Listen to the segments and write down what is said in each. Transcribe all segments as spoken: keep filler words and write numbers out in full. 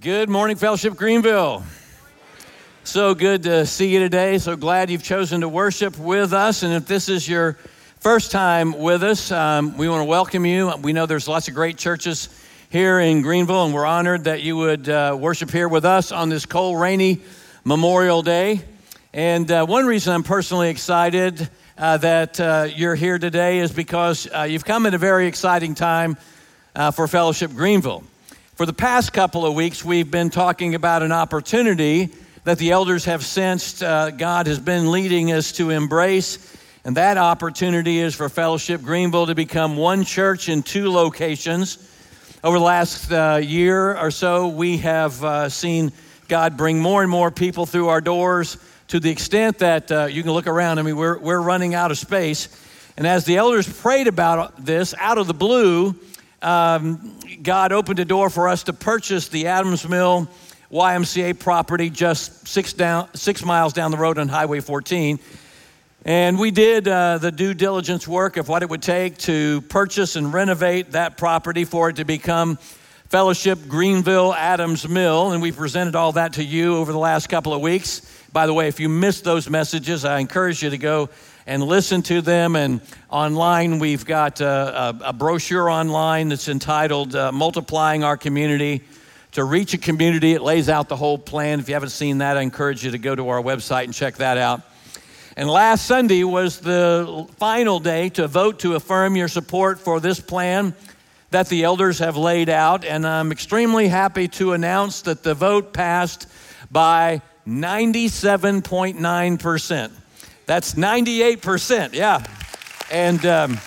Good morning, Fellowship Greenville. So good to see you today. So glad you've chosen to worship with us. And if this is your first time with us, um, we want to welcome you. We know there's lots of great churches here in Greenville, and we're honored that you would uh, worship here with us on this cold, rainy Memorial Day. And uh, one reason I'm personally excited uh, that uh, you're here today is because uh, you've come at a very exciting time uh, for Fellowship Greenville. For the past couple of weeks, we've been talking about an opportunity that the elders have sensed uh, God has been leading us to embrace, and that opportunity is for Fellowship Greenville to become one church in two locations. Over the last uh, year or so, we have uh, seen God bring more and more people through our doors to the extent that uh, you can look around. I mean, we're we're running out of space, and as the elders prayed about this, out of the blue, Um, God opened a door for us to purchase the Adams Mill Y M C A property just six down, six miles down the road on Highway fourteen. And we did uh, the due diligence work of what it would take to purchase and renovate that property for it to become Fellowship Greenville Adams Mill. And we presented all that to you over the last couple of weeks. By the way, if you missed those messages, I encourage you to go and listen to them. And online, we've got uh, a, a brochure online that's entitled uh, Multiplying Our Community to Reach a Community. It lays out the whole plan. If you haven't seen that, I encourage you to go to our website and check that out. And last Sunday was the final day to vote to affirm your support for this plan that the elders have laid out. And I'm extremely happy to announce that the vote passed by ninety-seven point nine percent. That's ninety-eight percent, yeah. And um,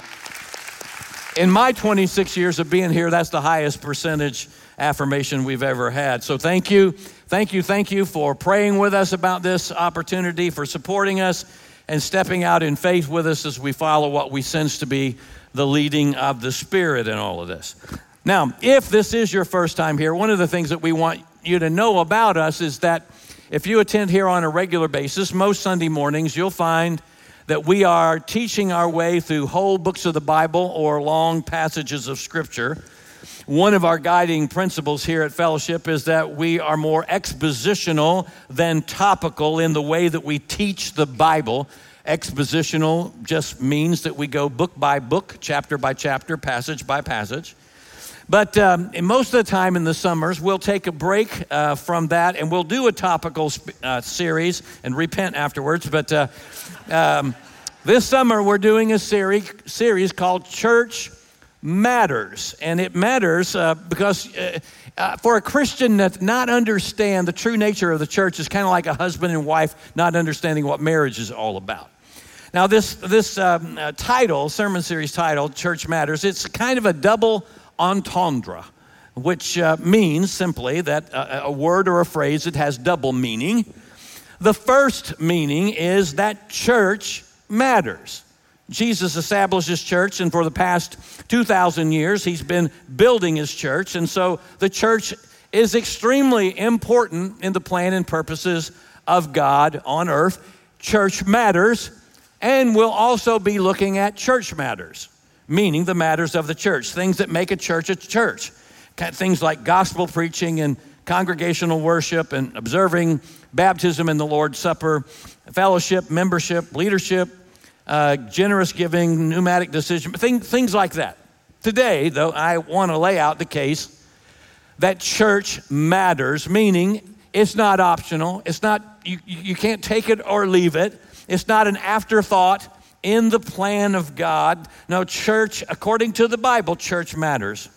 in my twenty-six years of being here, that's the highest percentage affirmation we've ever had. So thank you, thank you, thank you for praying with us about this opportunity, for supporting us, and stepping out in faith with us as we follow what we sense to be the leading of the Spirit in all of this. Now, if this is your first time here, one of the things that we want you to know about us is that if you attend here on a regular basis, most Sunday mornings, you'll find that we are teaching our way through whole books of the Bible or long passages of Scripture. One of our guiding principles here at Fellowship is that we are more expositional than topical in the way that we teach the Bible. Expositional just means that we go book by book, chapter by chapter, passage by passage. But um, most of the time in the summers, we'll take a break uh, from that, and we'll do a topical sp- uh, series and repent afterwards. But uh, um, this summer, we're doing a series series called Church Matters. And it matters uh, because uh, uh, for a Christian to not understand the true nature of the church is kind of like a husband and wife not understanding what marriage is all about. Now, this, this um, uh, title, sermon series title, Church Matters, it's kind of a double entendre, which uh, means simply that a, a word or a phrase that has double meaning. The first meaning is that church matters. Jesus established his church, and for the past two thousand years, he's been building his church, and so the church is extremely important in the plan and purposes of God on earth. Church matters, and we'll also be looking at church matters, meaning the matters of the church, things that make a church a church, things like gospel preaching and congregational worship and observing baptism and the Lord's Supper, fellowship, membership, leadership, uh, generous giving, pneumatic decision, things, things like that. Today, though, I want to lay out the case that church matters, meaning it's not optional. It's not, you, you can't take it or leave it. It's not an afterthought in the plan of God. No, church, according to the Bible, church matters.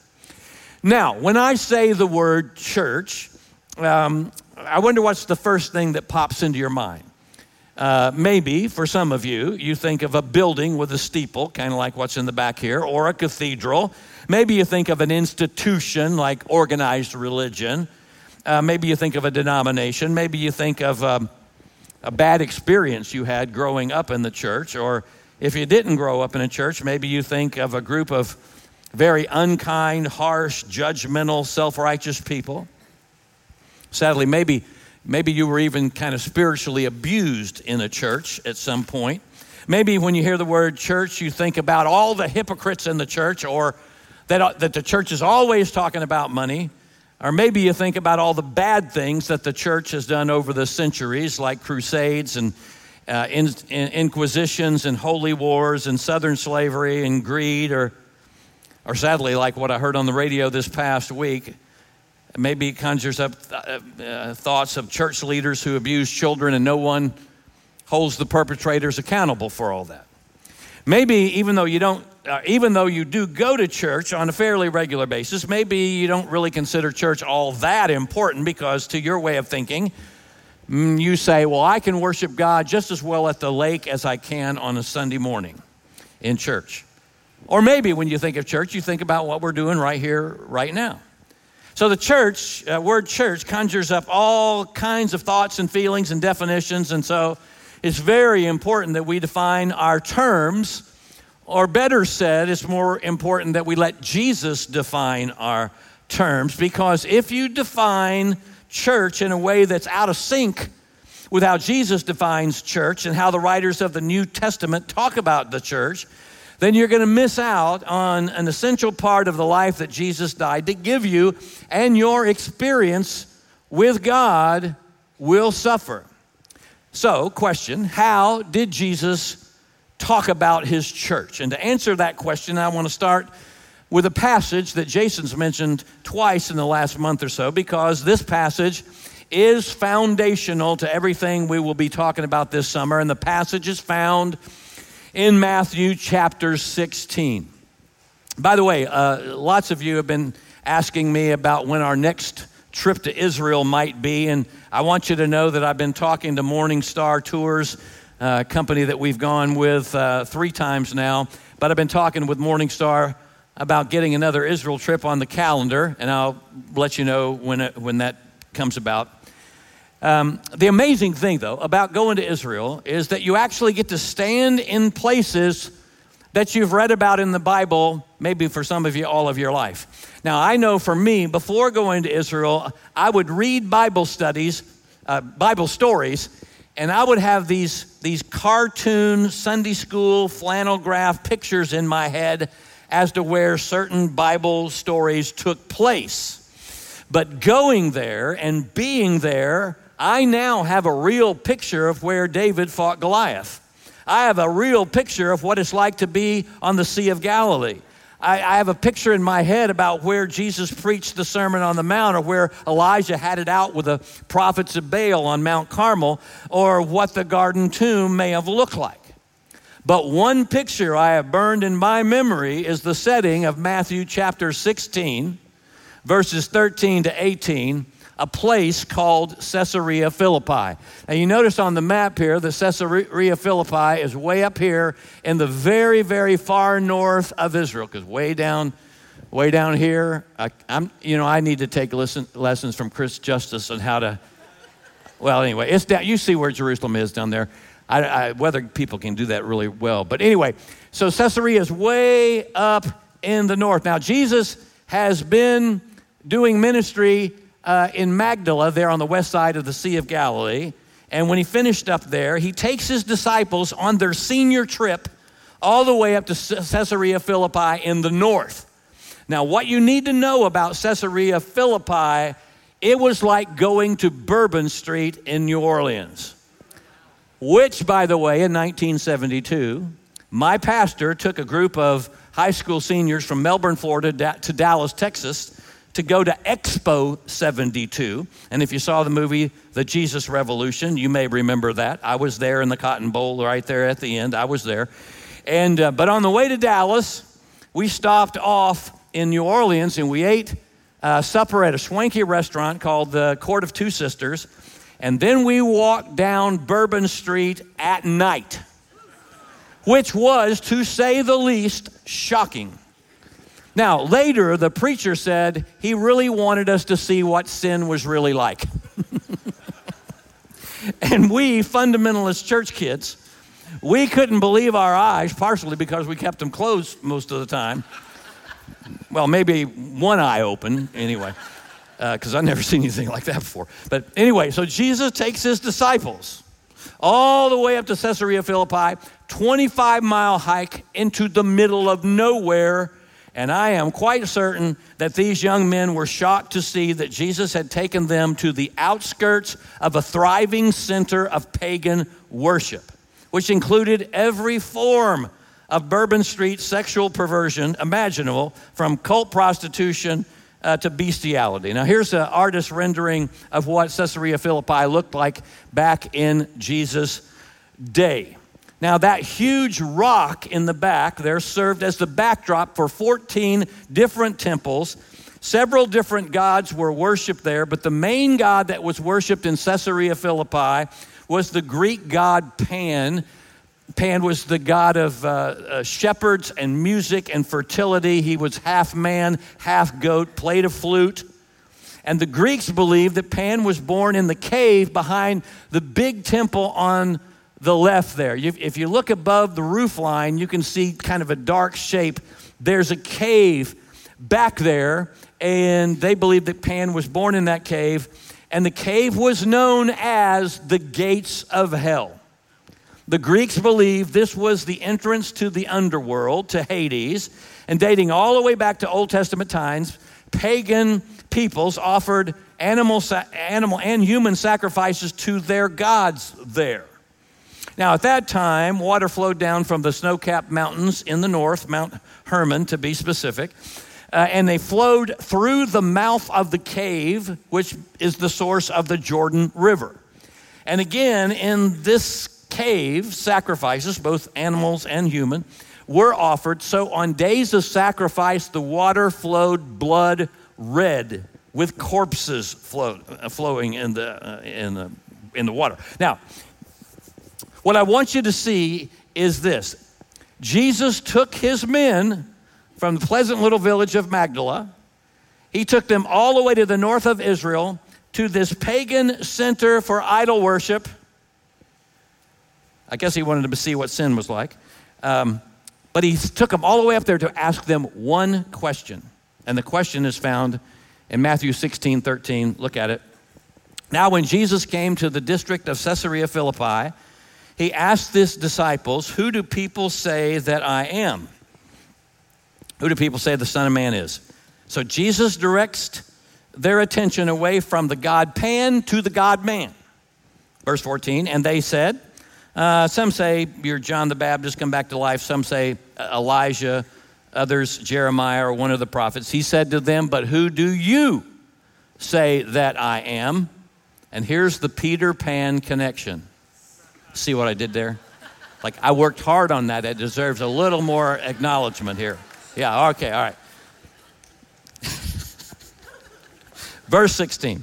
Now, when I say the word church, um, I wonder what's the first thing that pops into your mind. Uh, maybe, for some of you, you think of a building with a steeple, kind of like what's in the back here, or a cathedral. Maybe you think of an institution like organized religion. Uh, maybe you think of a denomination. Maybe you think of Um, a bad experience you had growing up in the church, or if you didn't grow up in a church, maybe you think of a group of very unkind, harsh, judgmental, self-righteous people. Sadly, maybe maybe you were even kind of spiritually abused in a church at some point. Maybe when you hear the word church, you think about all the hypocrites in the church, or that, that the church is always talking about money, Or maybe you think about all the bad things that the church has done over the centuries, like crusades and uh, in, in, inquisitions and holy wars and southern slavery and greed, or or sadly, like what I heard on the radio this past week. Maybe it conjures up th- uh, thoughts of church leaders who abuse children, and no one holds the perpetrators accountable for all that. Maybe even though you don't, uh, even though you do go to church on a fairly regular basis, maybe you don't really consider church all that important, because to your way of thinking, you say, well, I can worship God just as well at the lake as I can on a Sunday morning in church. Or maybe when you think of church, you think about what we're doing right here, right now. So the church, uh, word church, conjures up all kinds of thoughts and feelings and definitions, and so it's very important that we define our terms, or better said, it's more important that we let Jesus define our terms, because if you define church in a way that's out of sync with how Jesus defines church and how the writers of the New Testament talk about the church, then you're going to miss out on an essential part of the life that Jesus died to give you, and your experience with God will suffer. So, question, how did Jesus talk about his church? And to answer that question, I want to start with a passage that Jason's mentioned twice in the last month or so, because this passage is foundational to everything we will be talking about this summer, and the passage is found in Matthew chapter sixteen. By the way, uh, lots of you have been asking me about when our next trip to Israel might be, and I want you to know that I've been talking to Morningstar Tours, a uh, company that we've gone with uh, three times now, but I've been talking with Morningstar about getting another Israel trip on the calendar, and I'll let you know when it, when that comes about. Um, the amazing thing, though, about going to Israel is that you actually get to stand in places that you've read about in the Bible, maybe for some of you all of your life. Now, I know for me, before going to Israel, I would read Bible studies, uh, Bible stories, and I would have these, these cartoon Sunday school flannel graph pictures in my head as to where certain Bible stories took place. But going there and being there, I now have a real picture of where David fought Goliath. I have a real picture of what it's like to be on the Sea of Galilee. I, I have a picture in my head about where Jesus preached the Sermon on the Mount, or where Elijah had it out with the prophets of Baal on Mount Carmel, or what the Garden Tomb may have looked like. But one picture I have burned in my memory is the setting of Matthew chapter sixteen, verses thirteen to eighteen, a place called Caesarea Philippi. Now, you notice on the map here that Caesarea Philippi is way up here in the very, very far north of Israel, because way down way down here, I, I'm, you know, I need to take lesson, lessons from Chris Justice on how to, well, anyway, it's down, you see where Jerusalem is down there. I, I, whether people can do that really well. But anyway, so Caesarea is way up in the north. Now, Jesus has been doing ministry Uh, in Magdala, there on the west side of the Sea of Galilee. And when he finished up there, he takes his disciples on their senior trip all the way up to Caesarea Philippi in the north. Now, what you need to know about Caesarea Philippi, it was like going to Bourbon Street in New Orleans, which, by the way, in nineteen seventy-two, my pastor took a group of high school seniors from Melbourne, Florida to Dallas, Texas, to go to Expo seventy-two. And if you saw the movie, The Jesus Revolution, you may remember that. I was there in the Cotton Bowl right there at the end. I was there. And uh, but on the way to Dallas, we stopped off in New Orleans, and we ate uh, supper at a swanky restaurant called the Court of Two Sisters. And then we walked down Bourbon Street at night, which was, to say the least, shocking. Now, later, the preacher said he really wanted us to see what sin was really like. And we, fundamentalist church kids, we couldn't believe our eyes, partially because we kept them closed most of the time. Well, maybe one eye open, anyway, because uh, I've never seen anything like that before. But anyway, so Jesus takes his disciples all the way up to Caesarea Philippi, twenty-five mile hike into the middle of nowhere, And I am quite certain that these young men were shocked to see that Jesus had taken them to the outskirts of a thriving center of pagan worship, which included every form of Bourbon Street sexual perversion imaginable, from cult prostitution uh, to bestiality. Now, here's an artist's rendering of what Caesarea Philippi looked like back in Jesus' day. Now, that huge rock in the back there served as the backdrop for fourteen different temples. Several different gods were worshiped there, but the main god that was worshiped in Caesarea Philippi was the Greek god Pan. Pan was the god of uh, uh, shepherds and music and fertility. He was half man, half goat, played a flute. And the Greeks believed that Pan was born in the cave behind the big temple on the left there. If you look above the roof line, you can see kind of a dark shape. There's a cave back there, and they believe that Pan was born in that cave. And the cave was known as the gates of hell. The Greeks believed this was the entrance to the underworld, to Hades. And dating all the way back to Old Testament times, pagan peoples offered animal, animal and human sacrifices to their gods there. Now, at that time, water flowed down from the snow-capped mountains in the north, Mount Hermon to be specific, uh, and they flowed through the mouth of the cave, which is the source of the Jordan River. And again, in this cave, sacrifices, both animals and human, were offered. So on days of sacrifice, the water flowed blood red with corpses flow, uh, flowing in the, uh, in the in the water. Now, what I want you to see is this. Jesus took his men from the pleasant little village of Magdala. He took them all the way to the north of Israel to this pagan center for idol worship. I guess he wanted to see what sin was like. Um, but he took them all the way up there to ask them one question. And the question is found in Matthew sixteen thirteen. Look at it. Now, when Jesus came to the district of Caesarea Philippi, he asked his disciples, who do people say that I am? Who do people say the Son of Man is? So Jesus directs their attention away from the god Pan to the god Man. Verse fourteen, and they said, uh, some say you're John the Baptist, come back to life. Some say Elijah, others Jeremiah or one of the prophets. He said to them, but who do you say that I am? And here's the Peter Pan connection. See what I did there? Like, I worked hard on that. It deserves a little more acknowledgement here. Yeah, okay, all right. Verse sixteen.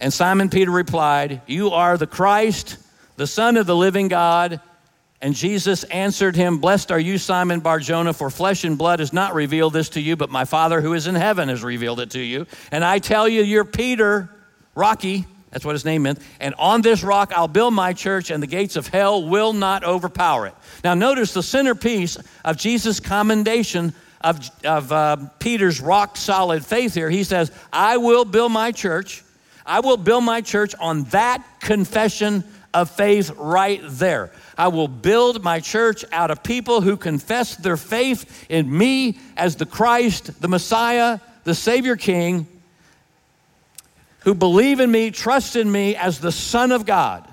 And Simon Peter replied, you are the Christ, the Son of the living God. And Jesus answered him, blessed are you, Simon Bar-Jonah, for flesh and blood has not revealed this to you, but my Father who is in heaven has revealed it to you. And I tell you, you're Peter, Rocky. That's what his name meant. And on this rock, I'll build my church, and the gates of hell will not overpower it. Now, notice the centerpiece of Jesus' commendation of, of uh, Peter's rock-solid faith here. He says, I will build my church. I will build my church on that confession of faith right there. I will build my church out of people who confess their faith in me as the Christ, the Messiah, the Savior King, who believe in me, trust in me as the Son of God,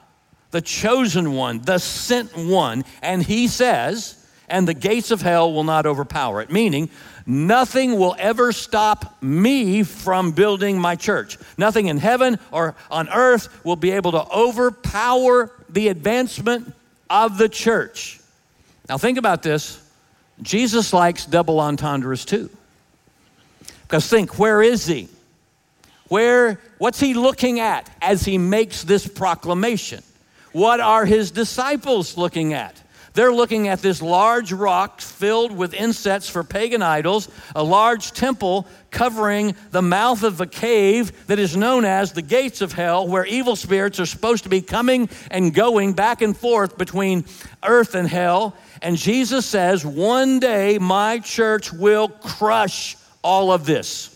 the chosen one, the sent one. And he says, and the gates of hell will not overpower it. Meaning, nothing will ever stop me from building my church. Nothing in heaven or on earth will be able to overpower the advancement of the church. Now think about this. Jesus likes double entendres too. Because think, where is he? Where, what's he looking at as he makes this proclamation? What are his disciples looking at? They're looking at this large rock filled with insets for pagan idols, a large temple covering the mouth of a cave that is known as the gates of hell, where evil spirits are supposed to be coming and going back and forth between earth and hell. And Jesus says, one day my church will crush all of this.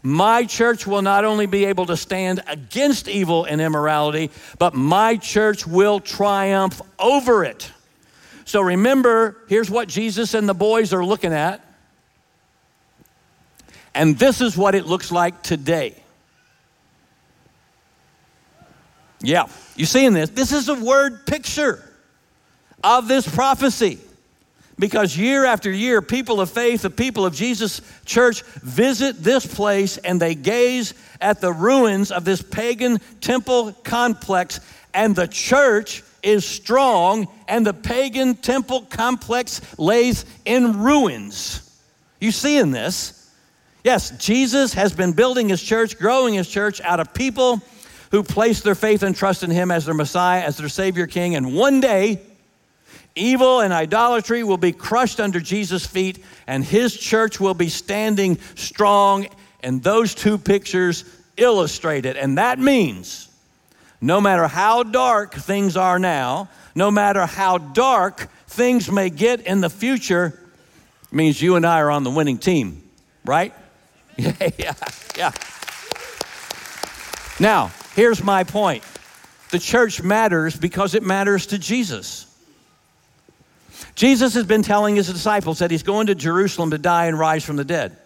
My church will not only be able to stand against evil and immorality, but my church will triumph over it. So remember, here's what Jesus and the boys are looking at. And this is what it looks like today. Yeah, you're seeing this. This is a word picture of this prophecy. Because year after year, people of faith, the people of Jesus' church visit this place and they gaze at the ruins of this pagan temple complex, and the church is strong and the pagan temple complex lays in ruins. You seeing this? Yes, Jesus has been building his church, growing his church out of people who place their faith and trust in him as their Messiah, as their Savior King. And one day, evil and idolatry will be crushed under Jesus' feet, and his church will be standing strong. And those two pictures illustrate it. And that means no matter how dark things are now, no matter how dark things may get in the future, it means you and I are on the winning team, right? Yeah, yeah, yeah. Now, here's my point. The church matters because it matters to Jesus. Jesus has been telling his disciples that he's going to Jerusalem to die and rise from the dead.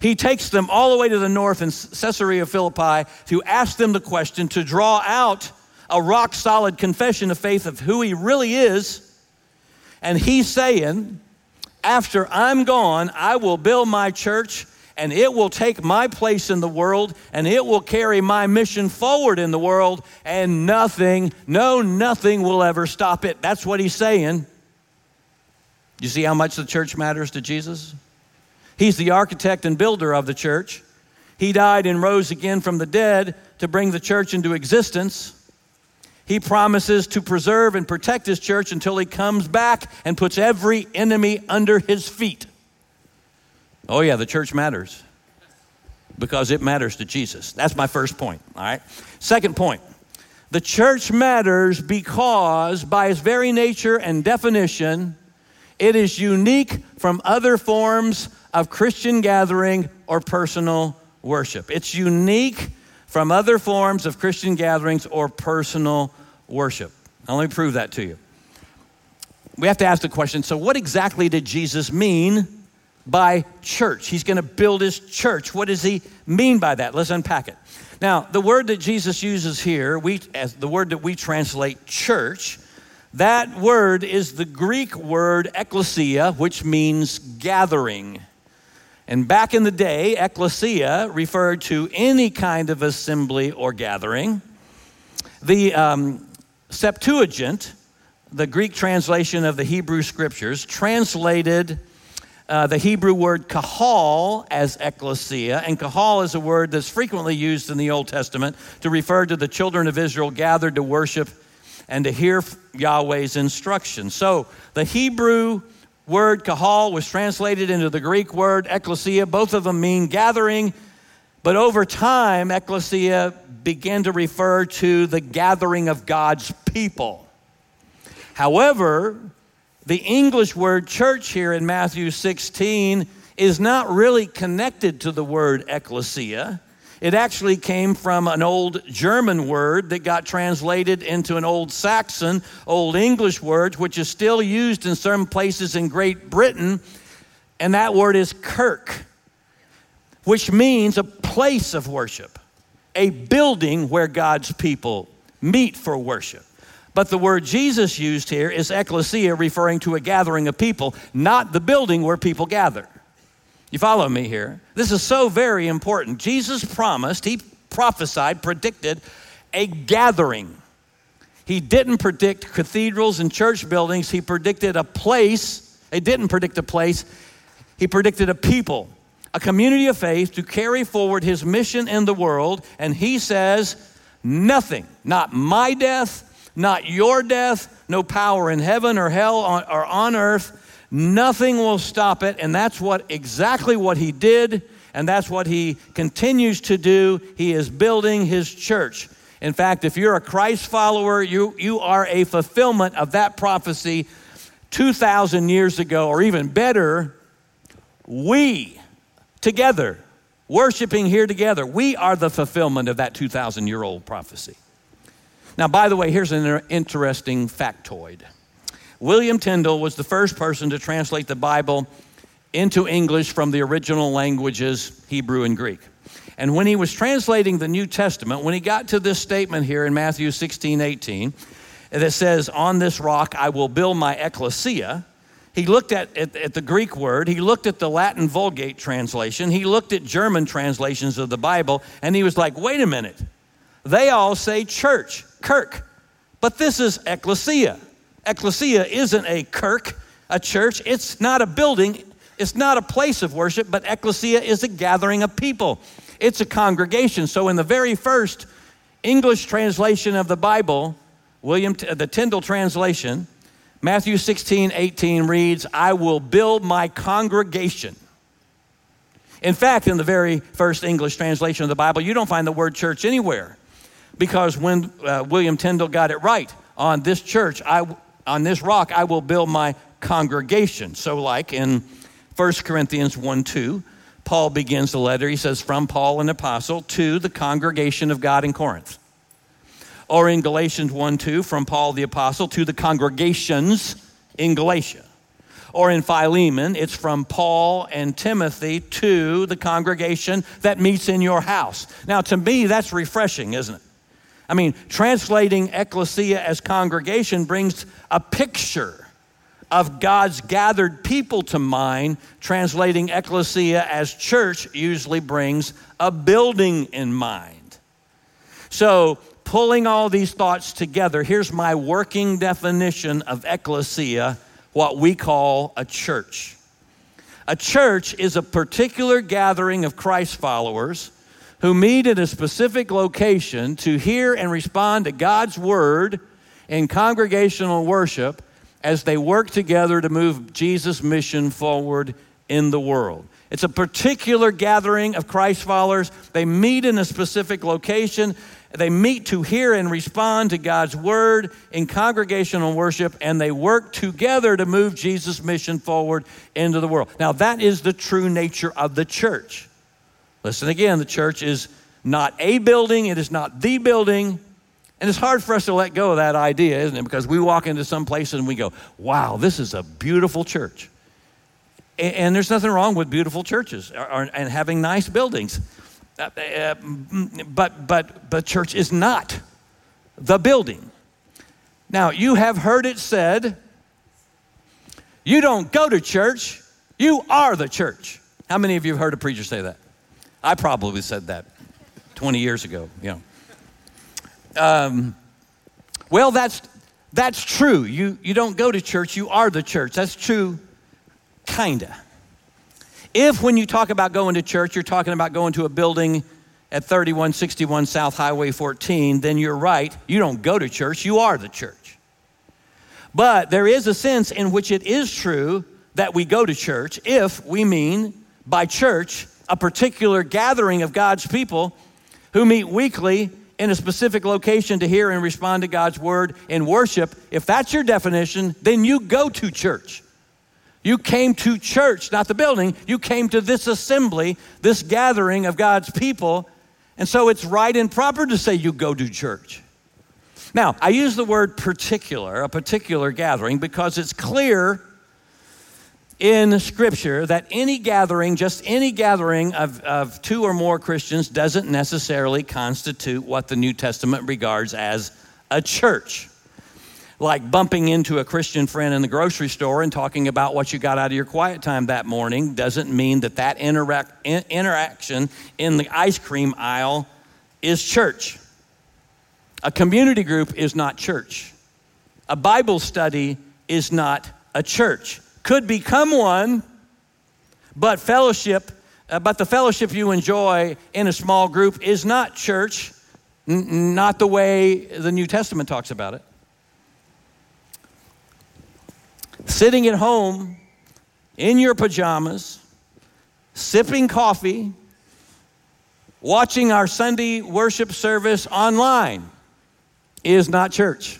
He takes them all the way to the north in Caesarea Philippi to ask them the question, to draw out a rock-solid confession of faith of who he really is. And he's saying, after I'm gone, I will build my church, and it will take my place in the world, and it will carry my mission forward in the world, and nothing, no, nothing will ever stop it. That's what he's saying. You see how much the church matters to Jesus? He's the architect and builder of the church. He died and rose again from the dead to bring the church into existence. He promises to preserve and protect his church until he comes back and puts every enemy under his feet. Oh yeah, the church matters because it matters to Jesus. That's my first point, all right? Second point, the church matters because by its very nature and definition, it is unique from other forms of Christian gathering or personal worship. It's unique from other forms of Christian gatherings or personal worship. Now let me prove that to you. We have to ask the question, so what exactly did Jesus mean by church? He's going to build his church. What does he mean by that? Let's unpack it. Now, the word that Jesus uses here, we as the word that we translate church, that word is the Greek word ekklesia, which means gathering. And back in the day, ekklesia referred to any kind of assembly or gathering. The um, Septuagint, the Greek translation of the Hebrew scriptures, translated Uh, the Hebrew word kahal as ekklesia, and kahal is a word that's frequently used in the Old Testament to refer to the children of Israel gathered to worship and to hear Yahweh's instruction. So the Hebrew word kahal was translated into the Greek word ekklesia. Both of them mean gathering, but over time, ekklesia began to refer to the gathering of God's people. However, the English word church here in Matthew sixteen is not really connected to the word ekklesia. It actually came from an old German word that got translated into an old Saxon, old English word, which is still used in certain places in Great Britain, and that word is kirk, which means a place of worship, a building where God's people meet for worship. But the word Jesus used here is ekklesia, referring to a gathering of people, not the building where people gather. You follow me here? This is so very important. Jesus promised, he prophesied, predicted a gathering. He didn't predict cathedrals and church buildings. He predicted a place. He didn't predict a place. He predicted a people, a community of faith to carry forward his mission in the world. And he says, nothing, not my death, not your death, no power in heaven or hell or on earth. Nothing will stop it. And that's what exactly what he did. And that's what he continues to do. He is building his church. In fact, if you're a Christ follower, you, you are a fulfillment of that prophecy two thousand years ago, or even better, we together, worshiping here together, we are the fulfillment of that two thousand year old prophecy. Now, by the way, here's an interesting factoid. William Tyndale was the first person to translate the Bible into English from the original languages, Hebrew and Greek. And when he was translating the New Testament, when he got to this statement here in Matthew sixteen, eighteen, that says, on this rock I will build my ekklesia, he looked at, at, at the Greek word, he looked at the Latin Vulgate translation, he looked at German translations of the Bible, and he was like, wait a minute, they all say church, kirk, but this is ekklesia. Ekklesia isn't a kirk, a church, it's not a building, it's not a place of worship, but ekklesia is a gathering of people. It's a congregation. So in the very first English translation of the Bible, William, the Tyndale translation, Matthew sixteen, eighteen reads, I will build my congregation. In fact, in the very first English translation of the Bible, you don't find the word church anywhere, because when uh, William Tyndale got it right, on this church, I, on this rock, I will build my congregation. So like in First Corinthians one, two, Paul begins the letter. He says, from Paul, an apostle, to the congregation of God in Corinth. Or in Galatians one, two, from Paul the apostle to the congregations in Galatia. Or in Philemon, it's from Paul and Timothy to the congregation that meets in your house. Now, to me, that's refreshing, isn't it? I mean, translating ekklesia as congregation brings a picture of God's gathered people to mind. Translating ekklesia as church usually brings a building in mind. So, pulling all these thoughts together, here's my working definition of ekklesia, what we call a church. A church is a particular gathering of Christ followers who meet at a specific location to hear and respond to God's word in congregational worship as they work together to move Jesus' mission forward in the world. It's a particular gathering of Christ followers. They meet in a specific location. They meet to hear and respond to God's word in congregational worship, and they work together to move Jesus' mission forward into the world. Now, that is the true nature of the church. Listen again, the church is not a building. It is not the building. And it's hard for us to let go of that idea, isn't it? Because we walk into some place and we go, wow, this is a beautiful church. And there's nothing wrong with beautiful churches and having nice buildings. Uh, but but but church is not the building. Now, you have heard it said, you don't go to church, you are the church. How many of you have heard a preacher say that? I probably said that twenty years ago, you know. Um, well, that's that's true. You, you don't go to church, you are the church. That's true, kinda. If when you talk about going to church, you're talking about going to a building at thirty-one sixty-one South Highway fourteen, then you're right. You don't go to church. You are the church. But there is a sense in which it is true that we go to church if we mean by church a particular gathering of God's people who meet weekly in a specific location to hear and respond to God's word in worship. If that's your definition, then you go to church. You came to church, not the building. You came to this assembly, this gathering of God's people. And so it's right and proper to say you go to church. Now, I use the word particular, a particular gathering, because it's clear in Scripture that any gathering, just any gathering of, of two or more Christians doesn't necessarily constitute what the New Testament regards as a church. Like bumping into a Christian friend in the grocery store and talking about what you got out of your quiet time that morning doesn't mean that that interac- interaction in the ice cream aisle is church. A community group is not church. A Bible study is not a church. Could become one, but fellowship, uh, but the fellowship you enjoy in a small group is not church, n- not the way the New Testament talks about it. Sitting at home in your pajamas, sipping coffee, watching our Sunday worship service online is not church.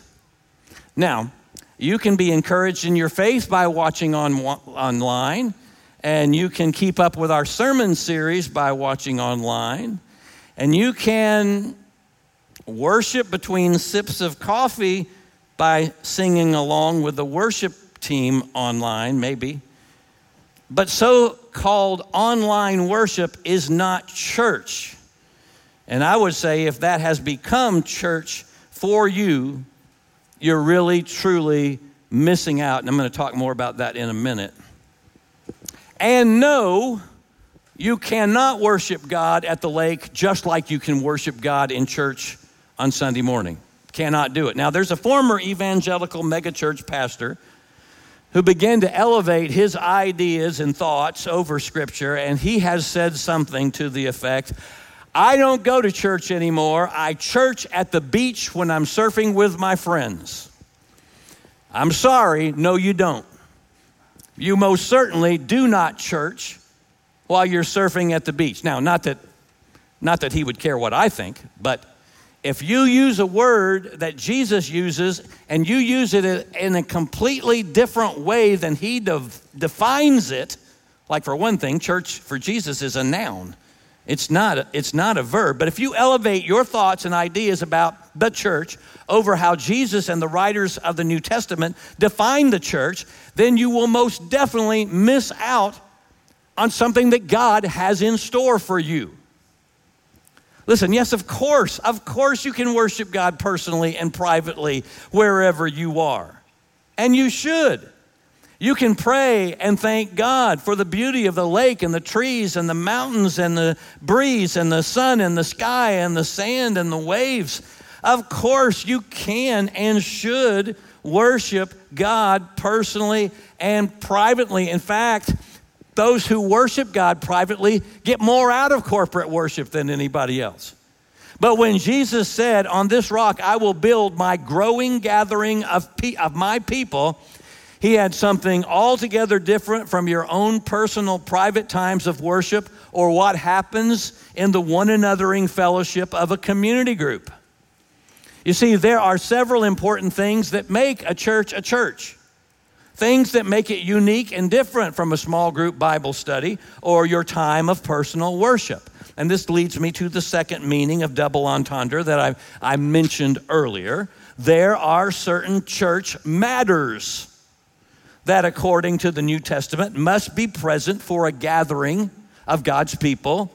Now, you can be encouraged in your faith by watching on online, and you can keep up with our sermon series by watching online, and you can worship between sips of coffee by singing along with the worship team online, maybe. But so-called online worship is not church. And I would say if that has become church for you, you're really, truly missing out. And I'm going to talk more about that in a minute. And no, you cannot worship God at the lake just like you can worship God in church on Sunday morning. Cannot do it. Now, there's a former evangelical megachurch pastor who began to elevate his ideas and thoughts over Scripture, and he has said something to the effect, I don't go to church anymore. I church at the beach when I'm surfing with my friends. I'm sorry, no, you don't. You most certainly do not church while you're surfing at the beach. Now, not that, not that he would care what I think, but if you use a word that Jesus uses and you use it in a completely different way than he de- defines it, like for one thing, church for Jesus is a noun. It's not a, it's not a verb. But if you elevate your thoughts and ideas about the church over how Jesus and the writers of the New Testament define the church, then you will most definitely miss out on something that God has in store for you. Listen, yes, of course, of course you can worship God personally and privately wherever you are. And you should. You can pray and thank God for the beauty of the lake and the trees and the mountains and the breeze and the sun and the sky and the sand and the waves. Of course you can and should worship God personally and privately. In fact, those who worship God privately get more out of corporate worship than anybody else. But when Jesus said, on this rock, I will build my growing gathering of, pe- of my people, he had something altogether different from your own personal private times of worship or what happens in the one anothering fellowship of a community group. You see, there are several important things that make a church a church. Things that make it unique and different from a small group Bible study or your time of personal worship. And this leads me to the second meaning of double entendre that I, I mentioned earlier. There are certain church matters that, according to the New Testament, must be present for a gathering of God's people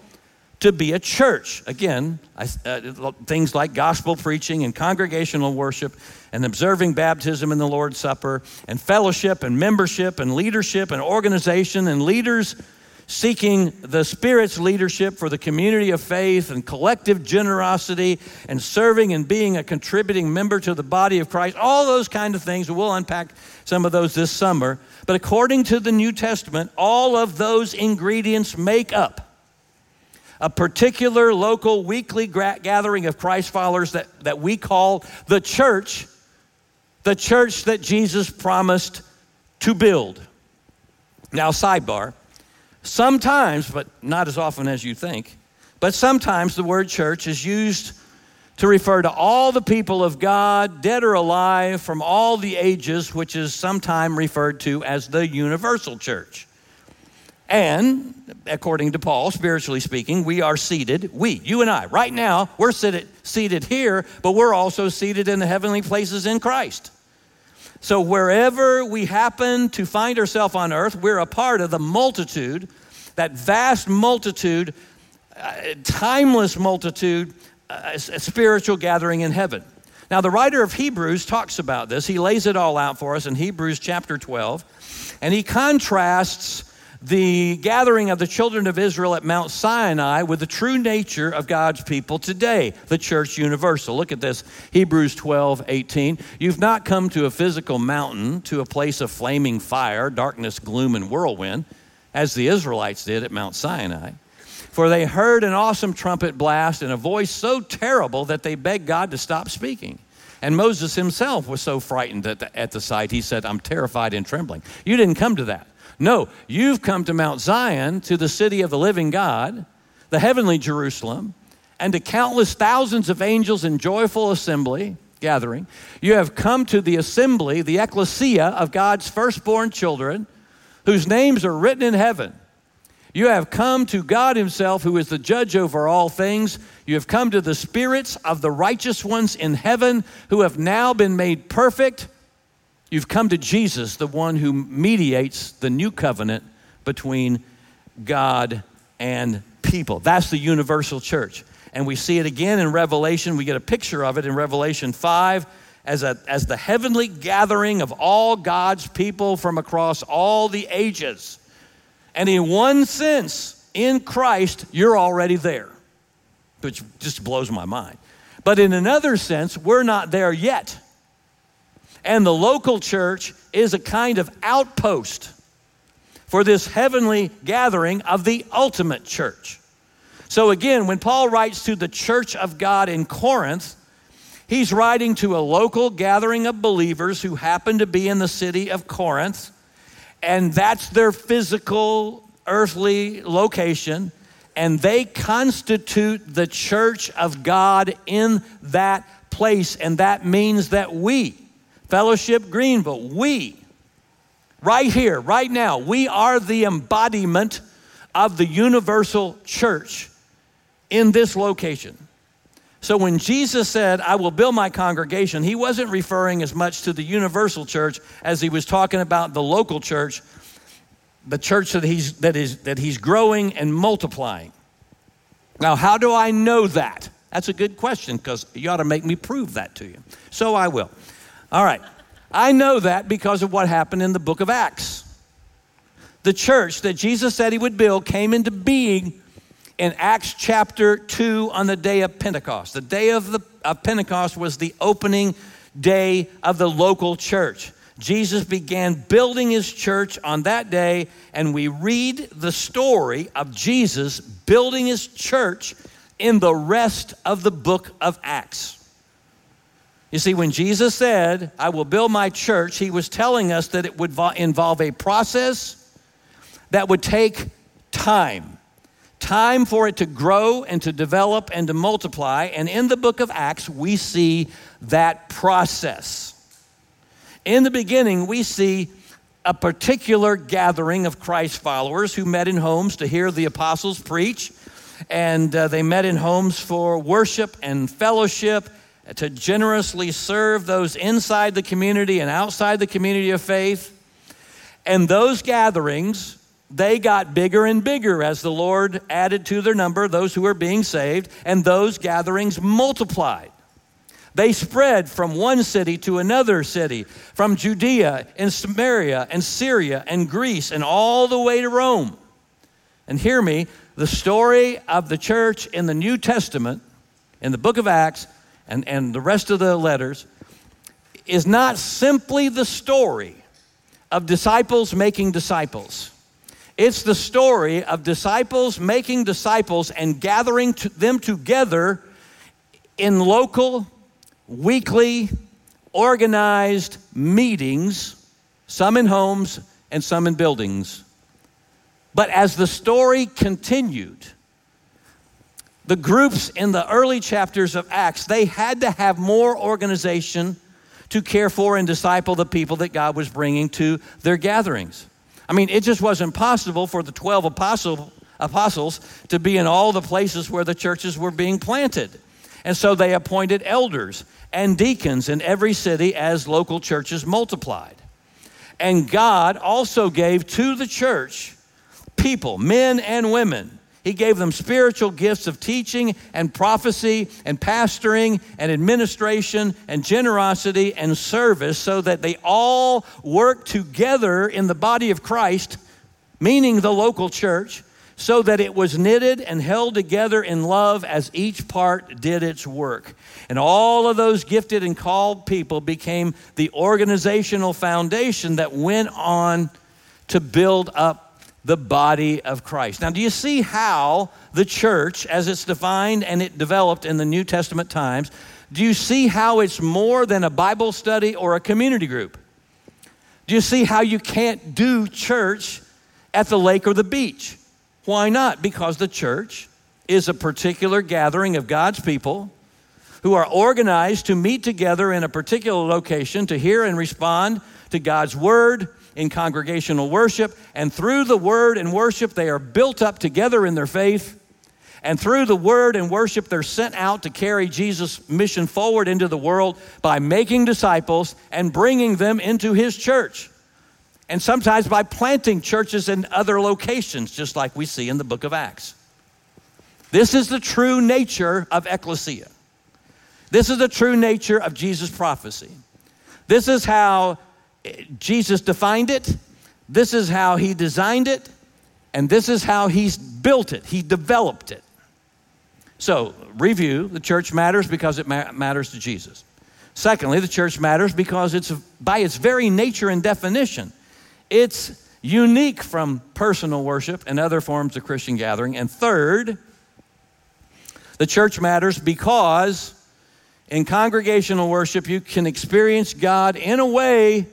to be a church. Again, I, uh, things like gospel preaching and congregational worship and observing baptism and the Lord's Supper and fellowship and membership and leadership and organization and leaders seeking the Spirit's leadership for the community of faith and collective generosity and serving and being a contributing member to the body of Christ, all those kind of things. We'll unpack some of those this summer. But according to the New Testament, all of those ingredients make up a particular local weekly gathering of Christ followers that, that we call the church, the church that Jesus promised to build. Now, sidebar, sometimes, but not as often as you think, but sometimes the word church is used to refer to all the people of God, dead or alive, from all the ages, which is sometimes referred to as the universal church. And according to Paul, spiritually speaking, we are seated, we, you and I, right now, we're seated, seated here, but we're also seated in the heavenly places in Christ. So wherever we happen to find ourselves on earth, we're a part of the multitude, that vast multitude, uh, timeless multitude, uh, a spiritual gathering in heaven. Now, the writer of Hebrews talks about this. He lays it all out for us in Hebrews chapter twelve, and he contrasts the gathering of the children of Israel at Mount Sinai with the true nature of God's people today, the church universal. Look at this, Hebrews twelve, eighteen. You've not come to a physical mountain, to a place of flaming fire, darkness, gloom, and whirlwind, as the Israelites did at Mount Sinai. For they heard an awesome trumpet blast and a voice so terrible that they begged God to stop speaking. And Moses himself was so frightened at the, at the sight, he said, I'm terrified and trembling. You didn't come to that. No, you've come to Mount Zion, to the city of the living God, the heavenly Jerusalem, and to countless thousands of angels in joyful assembly, gathering. You have come to the assembly, the ekklesia of God's firstborn children, whose names are written in heaven. You have come to God himself, who is the judge over all things. You have come to the spirits of the righteous ones in heaven, who have now been made perfect. You've come to Jesus, the one who mediates the new covenant between God and people. That's the universal church. And we see it again in Revelation. We get a picture of it in Revelation five as a as the heavenly gathering of all God's people from across all the ages. And in one sense, in Christ, you're already there, which just blows my mind. But in another sense, we're not there yet. And the local church is a kind of outpost for this heavenly gathering of the ultimate church. So again, when Paul writes to the church of God in Corinth, he's writing to a local gathering of believers who happen to be in the city of Corinth, and that's their physical, earthly location, and they constitute the church of God in that place, and that means that we, Fellowship Greenville, we, right here, right now, we are the embodiment of the universal church in this location. So when Jesus said, I will build my congregation, he wasn't referring as much to the universal church as he was talking about the local church, the church that he's, that is, that he's growing and multiplying. Now, how do I know that? That's a good question, because you ought to make me prove that to you. So I will. All right. I know that because of what happened in the book of Acts. The church that Jesus said he would build came into being in Acts chapter two on the day of Pentecost. The day of, the, of Pentecost was the opening day of the local church. Jesus began building his church on that day, and we read the story of Jesus building his church in the rest of the book of Acts. You see, when Jesus said, I will build my church, he was telling us that it would involve a process that would take time, time for it to grow and to develop and to multiply. And in the book of Acts, we see that process. In the beginning, we see a particular gathering of Christ followers who met in homes to hear the apostles preach. And uh, they met in homes for worship and fellowship, to generously serve those inside the community and outside the community of faith. And those gatherings, they got bigger and bigger as the Lord added to their number those who were being saved, and those gatherings multiplied. They spread from one city to another city, from Judea and Samaria and Syria and Greece and all the way to Rome. And hear me, the story of the church in the New Testament, in the book of Acts and, and the rest of the letters, is not simply the story of disciples making disciples. It's the story of disciples making disciples and gathering to them together in local, weekly, organized meetings, some in homes and some in buildings. But as the story continued, the groups in the early chapters of Acts, they had to have more organization to care for and disciple the people that God was bringing to their gatherings. I mean, it just wasn't possible for the twelve apostle, apostles to be in all the places where the churches were being planted. And so they appointed elders and deacons in every city as local churches multiplied. And God also gave to the church people, men and women. He gave them spiritual gifts of teaching and prophecy and pastoring and administration and generosity and service, so that they all work together in the body of Christ, meaning the local church, so that it was knitted and held together in love as each part did its work. And all of those gifted and called people became the organizational foundation that went on to build up the body of Christ. Now, do you see how the church, as it's defined and it developed in the New Testament times, do you see how it's more than a Bible study or a community group? Do you see how you can't do church at the lake or the beach? Why not? Because the church is a particular gathering of God's people who are organized to meet together in a particular location to hear and respond to God's word in congregational worship. And through the word and worship, they are built up together in their faith. And through the word and worship, they're sent out to carry Jesus' mission forward into the world by making disciples and bringing them into his church. and sometimes by planting churches in other locations, just like we see in the book of Acts. This is the true nature of ekklesia. This is the true nature of Jesus' prophecy. This is how Jesus defined it. This is how he designed it. And this is how he's built it. He developed it. So review, the church matters because it ma- matters to Jesus. Secondly, the church matters because it's by its very nature and definition, it's unique from personal worship and other forms of Christian gathering. And third, the church matters because in congregational worship, you can experience God in a way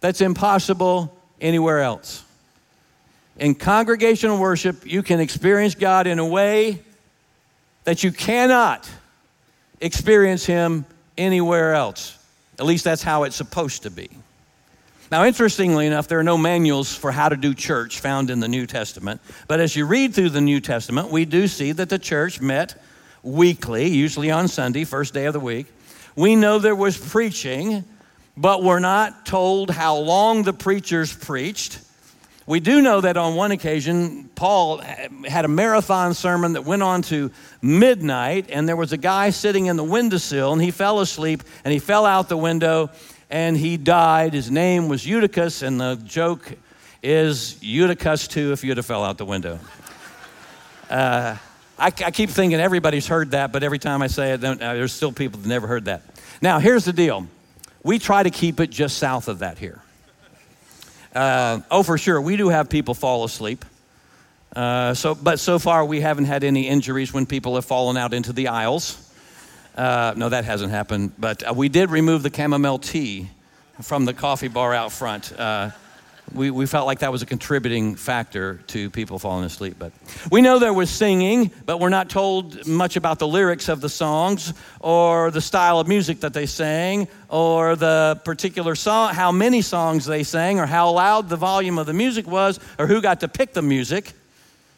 that's impossible anywhere else. In congregational worship, you can experience God in a way that you cannot experience him anywhere else. At least that's how it's supposed to be. Now, interestingly enough, there are no manuals for how to do church found in the New Testament. But as you read through the New Testament, we do see that the church met weekly, usually on Sunday, first day of the week. We know there was preaching, but we're not told how long the preachers preached. We do know that on one occasion, Paul had a marathon sermon that went on to midnight, and there was a guy sitting in the windowsill, and he fell asleep, and he fell out the window, and he died. His name was Eutychus, and the joke is Eutychus too if you'd have fell out the window. Uh, I, I keep thinking everybody's heard that, but every time I say it, there's still people that never heard that. Now, here's the deal. We try to keep it just south of that here. Uh, oh, for sure, we do have people fall asleep. Uh, so, but so far we haven't had any injuries when people have fallen out into the aisles. Uh, no, that hasn't happened. But uh, we did remove the chamomile tea from the coffee bar out front. Uh, we we felt like that was a contributing factor to people falling asleep. But we know there was singing, but we're not told much about the lyrics of the songs or the style of music that they sang or the particular song, how many songs they sang or how loud the volume of the music was or who got to pick the music.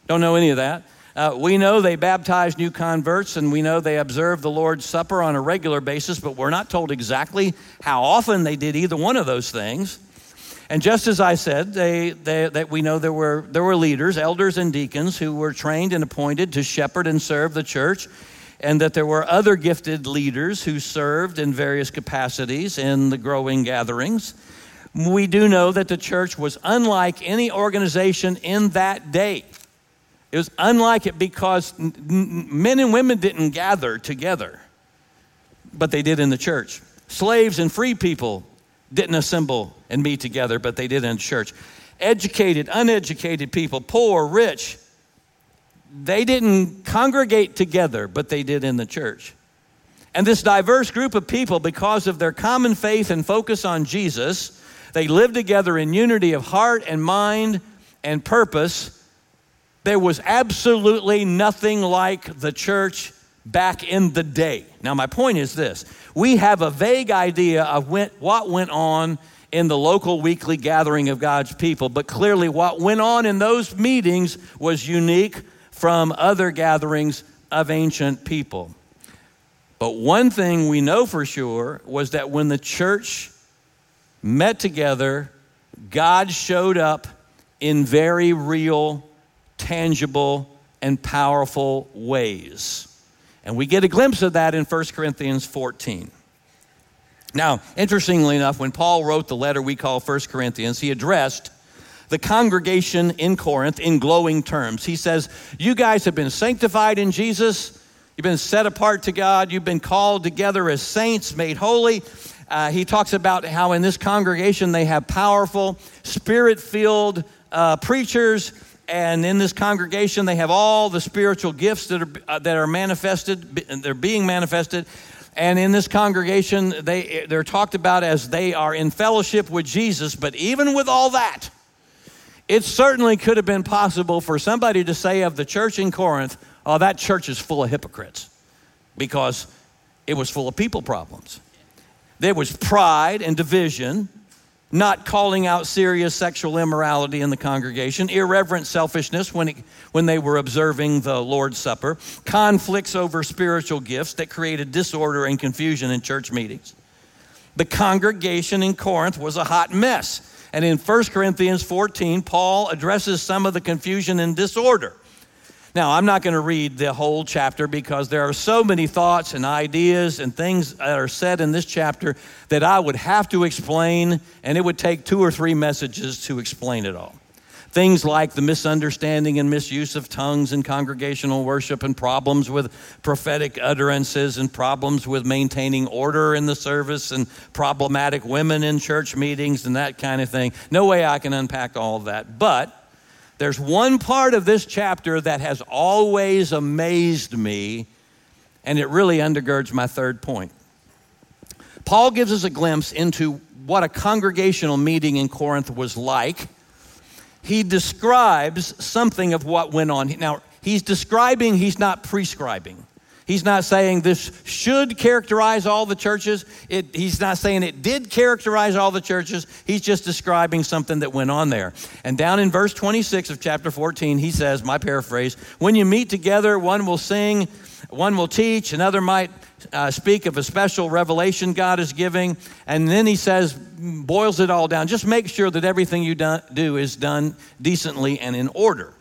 Don't know any of that. Uh, we know they baptized new converts, and we know they observed the Lord's Supper on a regular basis, but we're not told exactly how often they did either one of those things. And just as I said, they, they, that we know there were there were leaders, elders and deacons who were trained and appointed to shepherd and serve the church, and that there were other gifted leaders who served in various capacities in the growing gatherings. We do know that the church was unlike any organization in that day. It was unlike it because men and women didn't gather together, but they did in the church. Slaves and free people didn't assemble and meet together, but they did in church. Educated, uneducated people, poor, rich, they didn't congregate together, but they did in the church. And this diverse group of people, because of their common faith and focus on Jesus, they lived together in unity of heart and mind and purpose. There was absolutely nothing like the church back in the day. Now, my point is this. We have a vague idea of what went on in the local weekly gathering of God's people, but clearly what went on in those meetings was unique from other gatherings of ancient people. But one thing we know for sure was that when the church met together, God showed up in very real, tangible, and powerful ways. And we get a glimpse of that in First Corinthians fourteen. Now, interestingly enough, when Paul wrote the letter we call First Corinthians, he addressed the congregation in Corinth in glowing terms. He says, you guys have been sanctified in Jesus. You've been set apart to God. You've been called together as saints, made holy. Uh, he talks about how in this congregation they have powerful, spirit-filled uh, preachers. And in this congregation, they have all the spiritual gifts that are uh, that are manifested. They're being manifested. And in this congregation, they, they're talked about as they are in fellowship with Jesus. But even with all that, it certainly could have been possible for somebody to say of the church in Corinth, oh, that church is full of hypocrites, because it was full of people problems. There was pride and division, not calling out serious sexual immorality in the congregation, irreverent selfishness when it, when they were observing the Lord's Supper, conflicts over spiritual gifts that created disorder and confusion in church meetings. the congregation in Corinth was a hot mess. And in First Corinthians fourteen, Paul addresses some of the confusion and disorder. Now, I'm not going to read the whole chapter because there are so many thoughts and ideas and things that are said in this chapter that I would have to explain, and it would take two or three messages to explain it all. Things like the misunderstanding and misuse of tongues in congregational worship, and problems with prophetic utterances, and problems with maintaining order in the service, and problematic women in church meetings, and that kind of thing. No way I can unpack all of that. But there's one part of this chapter that has always amazed me, and it really undergirds my third point. Paul gives us a glimpse into what a congregational meeting in Corinth was like. He describes something of what went on. Now, he's describing, he's not prescribing. He's not saying this should characterize all the churches. It, he's not saying it did characterize all the churches. He's just describing something that went on there. And down in verse twenty-six of chapter fourteen, he says, my paraphrase, when you meet together, one will sing, one will teach, another might uh, speak of a special revelation God is giving. And then he says, boils it all down. Just make sure that everything you do is done decently and in order.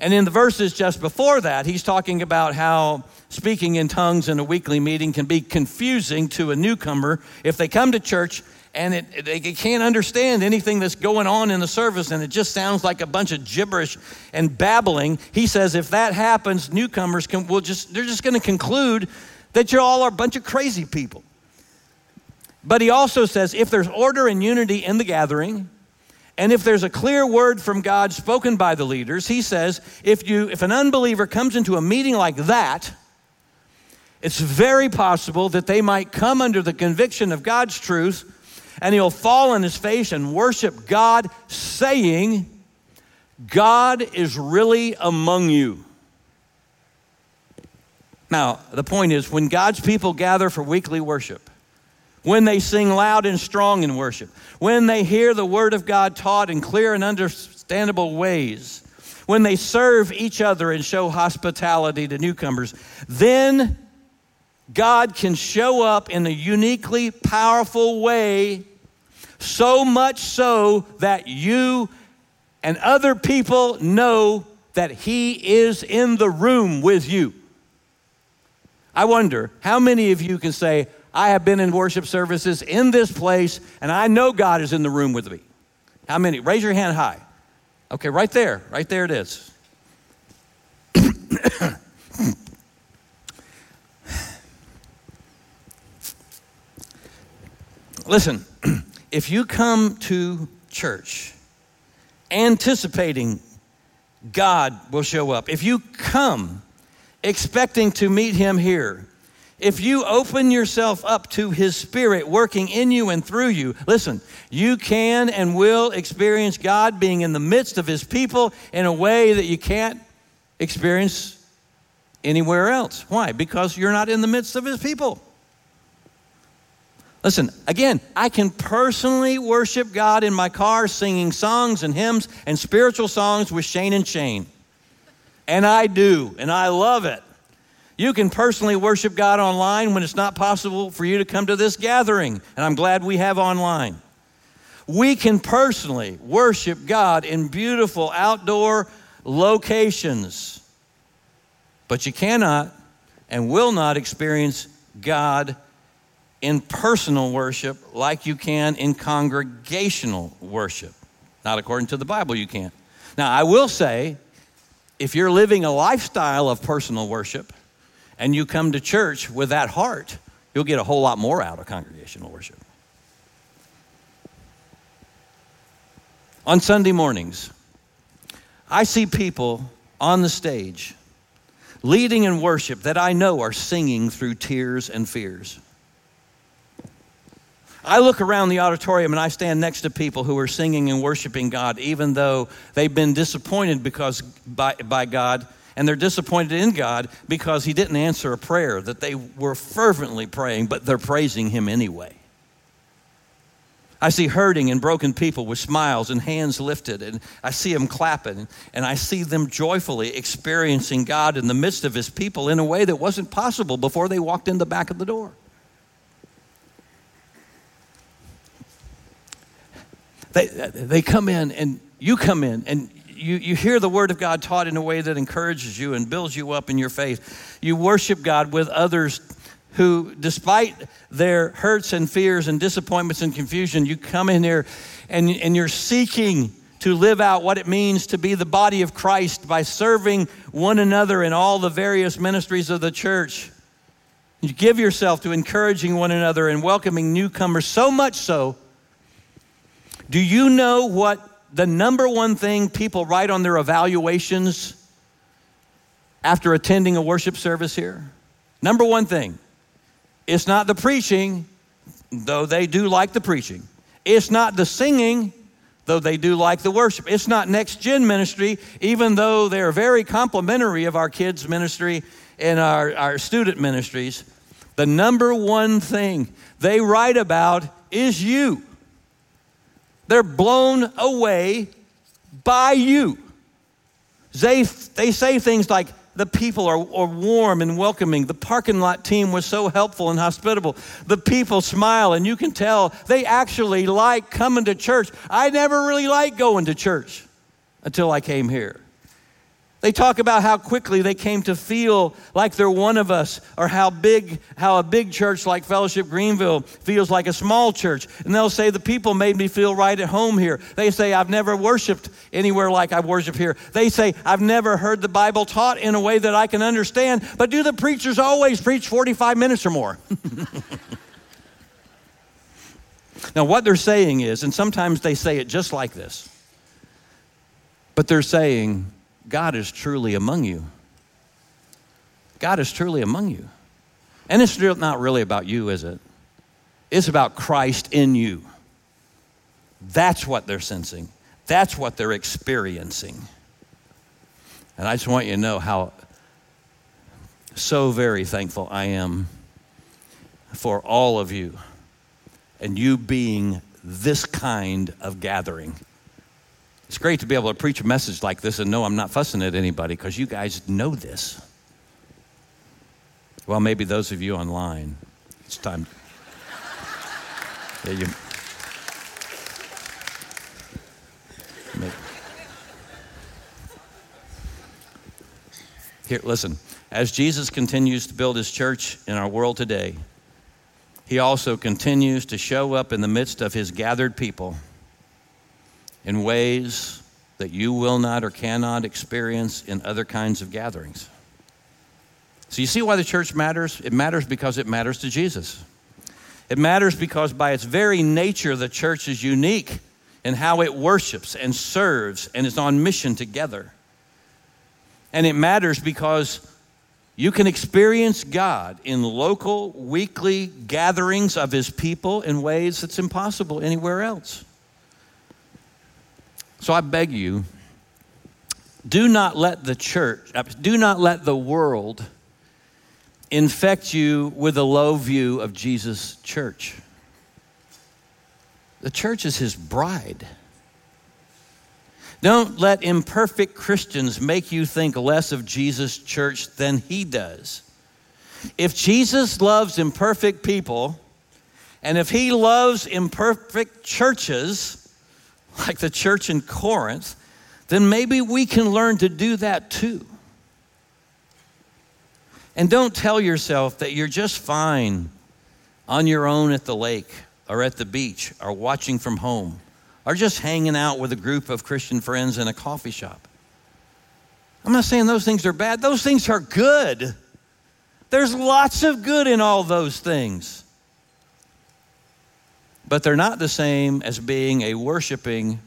And in the verses just before that, he's talking about how speaking in tongues in a weekly meeting can be confusing to a newcomer if they come to church and it, they can't understand anything that's going on in the service and it just sounds like a bunch of gibberish and babbling. He says if that happens, newcomers can will just they're just going to conclude that you all are a bunch of crazy people. But he also says if there's order and unity in the gathering, and if there's a clear word from God spoken by the leaders, he says, if you, if an unbeliever comes into a meeting like that, it's very possible that they might come under the conviction of God's truth, and he'll fall on his face and worship God, saying, God is really among you. Now, the point is, when God's people gather for weekly worship, when they sing loud and strong in worship, when they hear the word of God taught in clear and understandable ways, when they serve each other and show hospitality to newcomers, then God can show up in a uniquely powerful way, so much so that you and other people know that he is in the room with you. I wonder how many of you can say, I have been in worship services in this place, and I know God is in the room with me. How many? Raise your hand high. Okay, right there. Right there it is. Listen, if you come to church anticipating God will show up, if you come expecting to meet him here, if you open yourself up to his spirit working in you and through you, listen, you can and will experience God being in the midst of his people in a way that you can't experience anywhere else. Why? Because you're not in the midst of his people. Listen, again, I can personally worship God in my car singing songs and hymns and spiritual songs with Shane and Shane. And I do, and I love it. You can personally worship God online when it's not possible for you to come to this gathering, and I'm glad we have online. We can personally worship God in beautiful outdoor locations, but you cannot and will not experience God in personal worship like you can in congregational worship. Not according to the Bible, you can't. Now, I will say, if you're living a lifestyle of personal worship, and you come to church with that heart, you'll get a whole lot more out of congregational worship. On Sunday mornings, I see people on the stage leading in worship that I know are singing through tears and fears. I look around the auditorium and I stand next to people who are singing and worshiping God, even though they've been disappointed because by, by God, and they're disappointed in God because he didn't answer a prayer that they were fervently praying, but they're praising him anyway. I see hurting and broken people with smiles and hands lifted, and I see them clapping, and I see them joyfully experiencing God in the midst of his people in a way that wasn't possible before they walked in the back of the door. They they come in and you come in and you, you hear the word of God taught in a way that encourages you and builds you up in your faith. You worship God with others who, despite their hurts and fears and disappointments and confusion, you come in here and, and you're seeking to live out what it means to be the body of Christ by serving one another in all the various ministries of the church. You give yourself to encouraging one another and welcoming newcomers, so much so, do you know what the number one thing people write on their evaluations after attending a worship service here? Number one thing, it's not the preaching, though they do like the preaching. It's not the singing, though they do like the worship. It's not Next Gen ministry, even though they're very complimentary of our kids' ministry and our, our student ministries. The number one thing they write about is you. They're blown away by you. They, they say things like, the people are, are warm and welcoming. The parking lot team was so helpful and hospitable. The people smile, and you can tell they actually like coming to church. I never really liked going to church until I came here. They talk about how quickly they came to feel like they're one of us, or how big, how a big church like Fellowship Greenville feels like a small church. And they'll say, the people made me feel right at home here. They say, I've never worshiped anywhere like I worship here. They say, I've never heard the Bible taught in a way that I can understand, but do the preachers always preach forty-five minutes or more? Now, what they're saying is, and sometimes they say it just like this, but they're saying, God is truly among you. God is truly among you. And it's not really about you, is it? It's about Christ in you. That's what they're sensing. That's what they're experiencing. And I just want you to know how so very thankful I am for all of you and you being this kind of gathering. It's great to be able to preach a message like this and know I'm not fussing at anybody because you guys know this. Well, maybe those of you online, it's time. Yeah, you. Maybe. Here, listen. As Jesus continues to build his church in our world today, he also continues to show up in the midst of his gathered people in ways that you will not or cannot experience in other kinds of gatherings. So you see why the church matters? It matters because it matters to Jesus. It matters because by its very nature, the church is unique in how it worships and serves and is on mission together. And it matters because you can experience God in local, weekly gatherings of his people in ways that's impossible anywhere else. So I beg you, do not let the church, do not let the world infect you with a low view of Jesus' church. The church is his bride. Don't let imperfect Christians make you think less of Jesus' church than he does. If Jesus loves imperfect people, and if he loves imperfect churches, like the church in Corinth, then maybe we can learn to do that too. And don't tell yourself that you're just fine on your own at the lake or at the beach or watching from home or just hanging out with a group of Christian friends in a coffee shop. I'm not saying those things are bad. Those things are good. There's lots of good in all those things. But they're not the same as being a worshiping,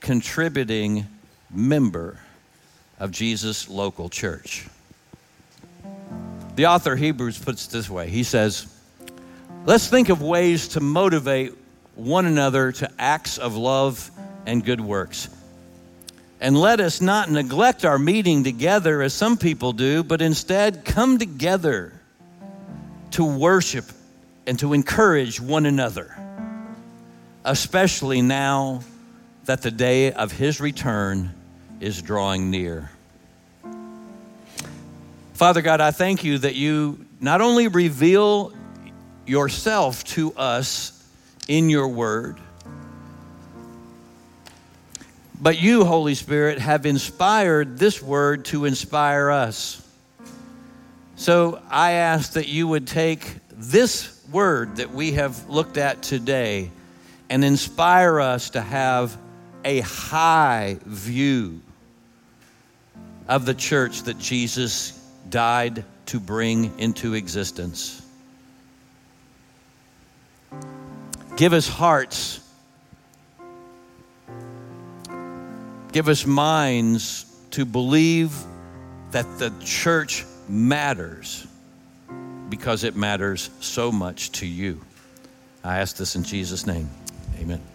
contributing member of Jesus' local church. The author of Hebrews puts it this way. He says, let's think of ways to motivate one another to acts of love and good works. And let us not neglect our meeting together as some people do, but instead come together to worship and to encourage one another, especially now that the day of his return is drawing near. Father God, I thank you that you not only reveal yourself to us in your word, But you, Holy Spirit, have inspired this word to inspire us. So I ask that you would take this word that we have looked at today and inspire us to have a high view of the church that Jesus died to bring into existence. Give us hearts. Give us minds to believe that the church matters because it matters so much to you. I ask this in Jesus' name. Amen.